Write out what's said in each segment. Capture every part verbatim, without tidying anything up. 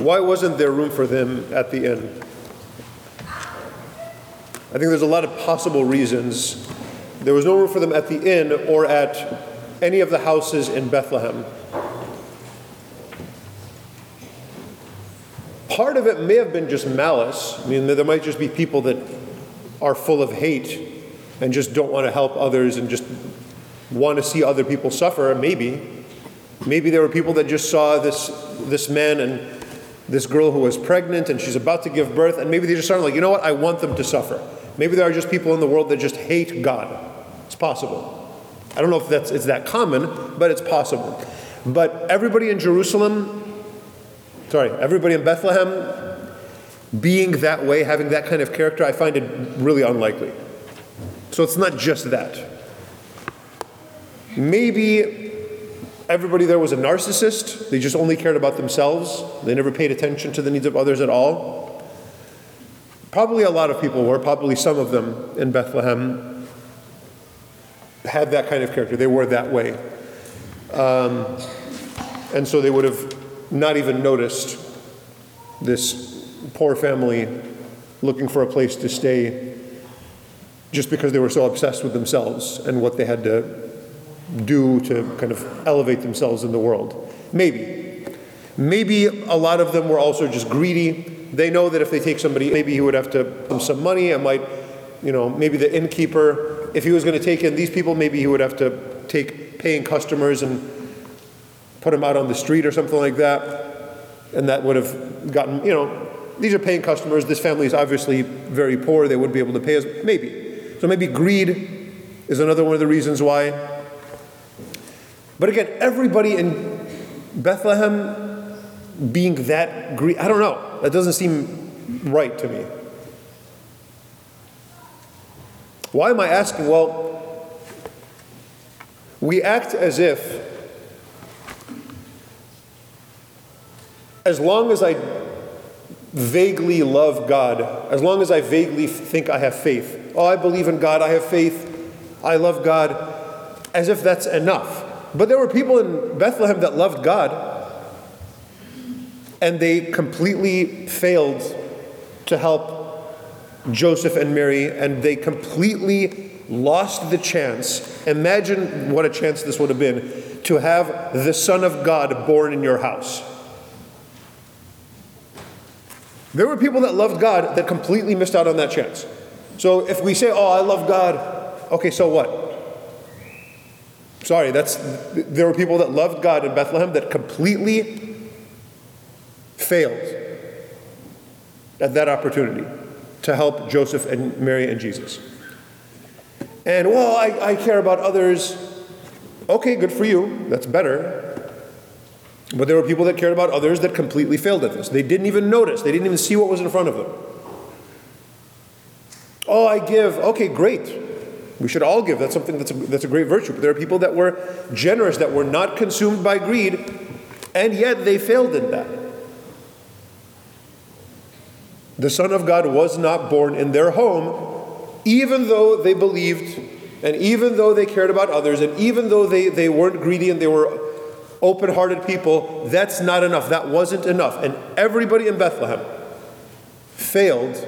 Why wasn't there room for them at the end? I think there's a lot of possible reasons. There was no room for them at the inn or at any of the houses in Bethlehem. Part of it may have been just malice. I mean, there might just be people that are full of hate and just don't want to help others and just want to see other people suffer, maybe. Maybe there were people that just saw this, this man and this girl who was pregnant and she's about to give birth, and maybe they just started like, you know what, I want them to suffer. Maybe there are just people in the world that just hate God. It's possible. I don't know if that's it's that common, but it's possible. But everybody in Jerusalem, sorry, everybody in Bethlehem, being that way, having that kind of character, I find it really unlikely. So it's not just that. Maybe everybody there was a narcissist. They just only cared about themselves. They never paid attention to the needs of others at all. Probably a lot of people were, probably some of them in Bethlehem had that kind of character. They were that way. Um, and so they would have not even noticed this poor family looking for a place to stay just because they were so obsessed with themselves and what they had to do to kind of elevate themselves in the world. Maybe. Maybe a lot of them were also just greedy. They know that if they take somebody, maybe he would have to give them some money. I might, you know, maybe the innkeeper, if he was going to take in these people, maybe he would have to take paying customers and put them out on the street or something like that. And that would have gotten, you know, these are paying customers. This family is obviously very poor. They wouldn't be able to pay us. Maybe. So maybe greed is another one of the reasons why. But again, everybody in Bethlehem being that greedy, I don't know. That doesn't seem right to me. Why am I asking? Well, we act as if, as long as I vaguely love God, as long as I vaguely think I have faith, oh, I believe in God, I have faith, I love God, as if that's enough. But there were people in Bethlehem that loved God, and they completely failed to help Joseph and Mary, and they completely lost the chance. Imagine what a chance this would have been to have the Son of God born in your house. There were people that loved God that completely missed out on that chance. So if we say, oh, I love God, okay, so what? Sorry, that's there were people that loved God in Bethlehem that completely failed at that opportunity to help Joseph and Mary and Jesus. And, well, I, I care about others. Okay, good for you. That's better. But there were people that cared about others that completely failed at this. They didn't even notice. They didn't even see what was in front of them. Oh, I give. Okay, great. We should all give. That's something that's a, that's a great virtue. But there are people that were generous, that were not consumed by greed, and yet they failed in that. The Son of God was not born in their home, even though they believed, and even though they cared about others, and even though they, they weren't greedy and they were open-hearted people. That's not enough. That wasn't enough. And everybody in Bethlehem failed.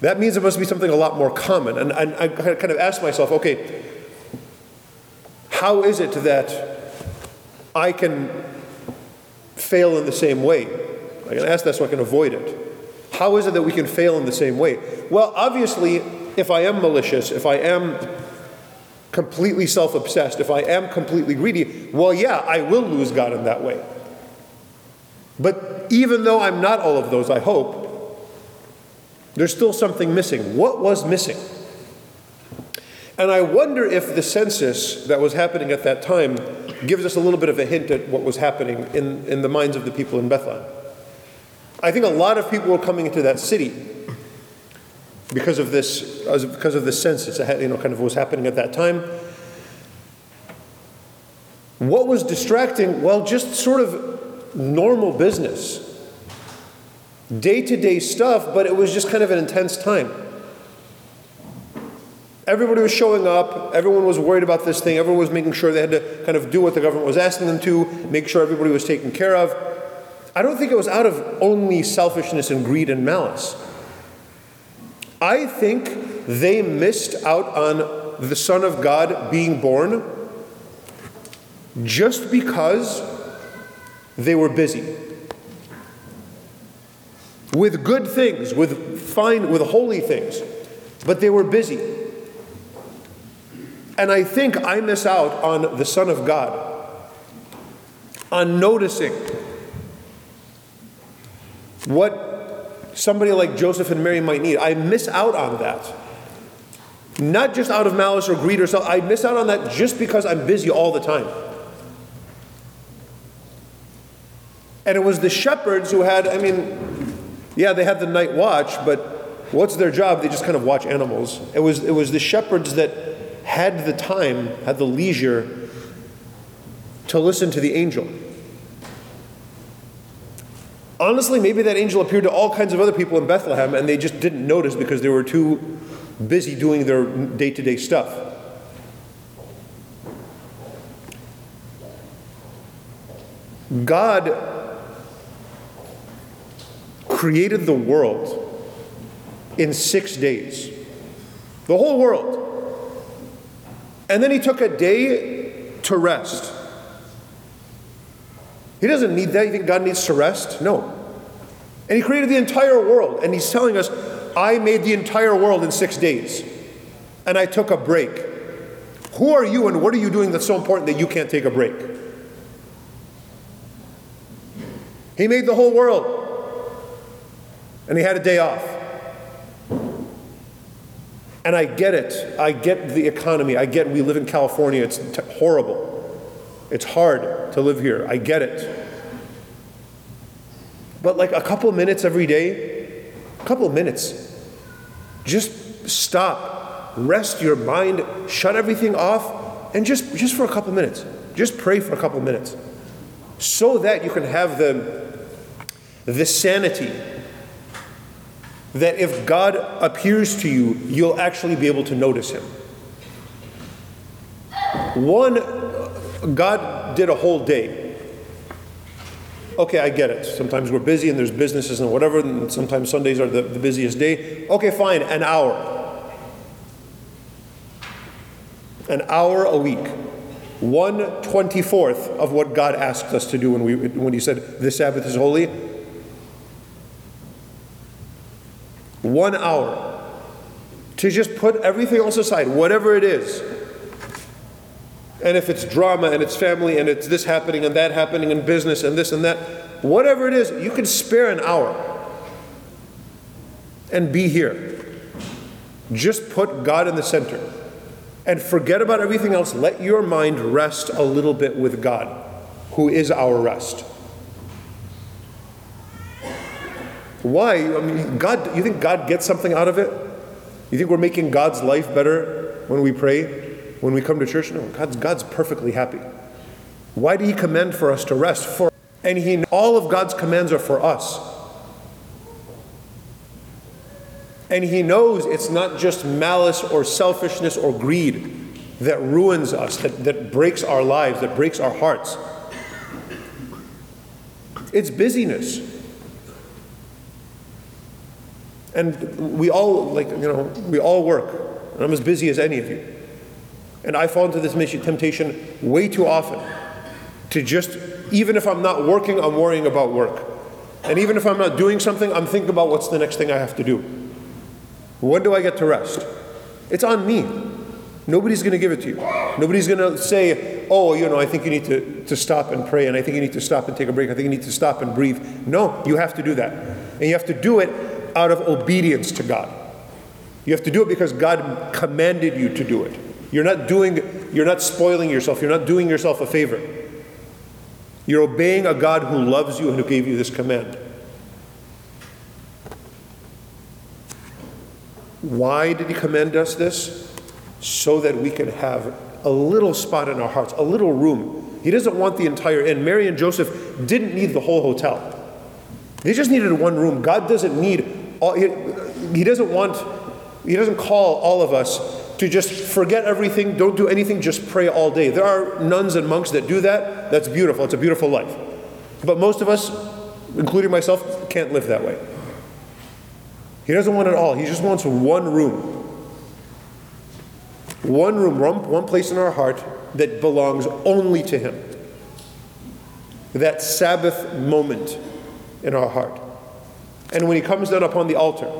That means it must be something a lot more common. And, and I kind of asked myself, okay, how is it that I can fail in the same way? I can ask that so I can avoid it. How is it that we can fail in the same way? Well, obviously, if I am malicious, if I am completely self-obsessed, if I am completely greedy, well, yeah, I will lose God in that way. But even though I'm not all of those, I hope, there's still something missing. What was missing? And I wonder if the census that was happening at that time gives us a little bit of a hint at what was happening in, in the minds of the people in Bethlehem. I think a lot of people were coming into that city because of this, because of the census, you know, kind of what was happening at that time. What was distracting? Well, just sort of normal business, day-to-day stuff, but it was just kind of an intense time. Everybody was showing up. Everyone was worried about this thing. Everyone was making sure they had to kind of do what the government was asking them to, make sure everybody was taken care of. I don't think it was out of only selfishness and greed and malice. I think they missed out on the Son of God being born just because they were busy with good things, with fine, with holy things, but they were busy. And I think I miss out on the Son of God, on noticing what somebody like Joseph and Mary might need. I miss out on that. Not just out of malice or greed or self, I miss out on that just because I'm busy all the time. And it was the shepherds who had, I mean, yeah, they had the night watch, but what's their job? They just kind of watch animals. It was, it was the shepherds that had the time, had the leisure to listen to the angel. Honestly, maybe that angel appeared to all kinds of other people in Bethlehem and they just didn't notice because they were too busy doing their day-to-day stuff. God created the world in six days. The whole world. And then he took a day to rest. He doesn't need that. You think God needs to rest? No. And he created the entire world. And he's telling us, I made the entire world in six days. And I took a break. Who are you and what are you doing that's so important that you can't take a break? He made the whole world. And he had a day off. And I get it. I get the economy. I get we live in California. It's t- horrible. It's hard to live here. I get it. But like a couple minutes every day, a couple minutes, just stop, rest your mind, shut everything off, and just, just for a couple minutes. Just pray for a couple minutes so that you can have the, the sanity that if God appears to you, you'll actually be able to notice him. One, God did a whole day. Okay, I get it. Sometimes we're busy and there's businesses and whatever, and sometimes Sundays are the, the busiest day. Okay, fine, an hour. An hour a week. one twenty-fourth of what God asked us to do when, we, when he said, the Sabbath is holy. One hour to just put everything else aside, whatever it is. And if it's drama and it's family and it's this happening and that happening and business and this and that, whatever it is, you can spare an hour and be here. Just put God in the center and forget about everything else. Let your mind rest a little bit with God, who is our rest. Why? I mean, God, you think God gets something out of it? You think we're making God's life better when we pray, when we come to church? No, God's, God's perfectly happy. Why did he command for us to rest? For, and he, all of God's commands are for us. And he knows it's not just malice or selfishness or greed that ruins us, that, that breaks our lives, that breaks our hearts. It's busyness. And we all, like, you know, we all work. And I'm as busy as any of you. And I fall into this temptation way too often to just, even if I'm not working, I'm worrying about work. And even if I'm not doing something, I'm thinking about what's the next thing I have to do. When do I get to rest? It's on me. Nobody's going to give it to you. Nobody's going to say, oh, you know, I think you need to, to stop and pray, and I think you need to stop and take a break. I think you need to stop and breathe. No, you have to do that. And you have to do it out of obedience to God. You have to do it because God commanded you to do it. You're not doing, you're not spoiling yourself. You're not doing yourself a favor. You're obeying a God who loves you and who gave you this command. Why did he command us this? So that we can have a little spot in our hearts, a little room. He doesn't want the entire inn. Mary and Joseph didn't need the whole hotel. They just needed one room. God doesn't need all, he, he doesn't want, he doesn't call all of us to just forget everything, don't do anything, just pray all day. There are nuns and monks that do that. That's beautiful. It's a beautiful life. But most of us, including myself, can't live that way. He doesn't want it all. He just wants one room. One room, one place in our heart that belongs only to Him. That Sabbath moment in our heart. And when He comes down upon the altar,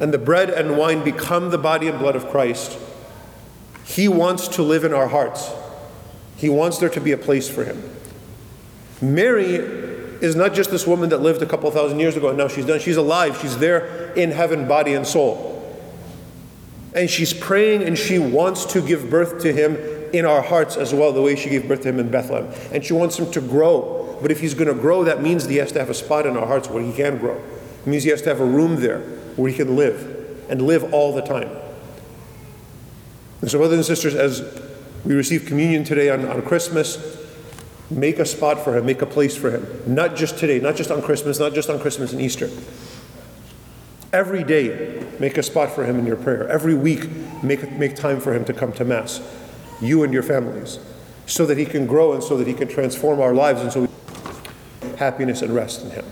and the bread and wine become the body and blood of Christ, He wants to live in our hearts. He wants there to be a place for Him. Mary is not just this woman that lived a couple thousand years ago and now she's done. She's alive. She's there in heaven, body and soul. And she's praying and she wants to give birth to Him in our hearts as well, the way she gave birth to Him in Bethlehem. And she wants Him to grow. But if He's going to grow, that means that He has to have a spot in our hearts where He can grow. It means He has to have a room there where He can live and live all the time. And so, brothers and sisters, as we receive communion today on, on Christmas, make a spot for Him, make a place for Him. Not just today, not just on Christmas, not just on Christmas and Easter. Every day, make a spot for Him in your prayer. Every week, make, make time for Him to come to Mass, you and your families, so that He can grow and so that He can transform our lives and so we can have happiness and rest in Him.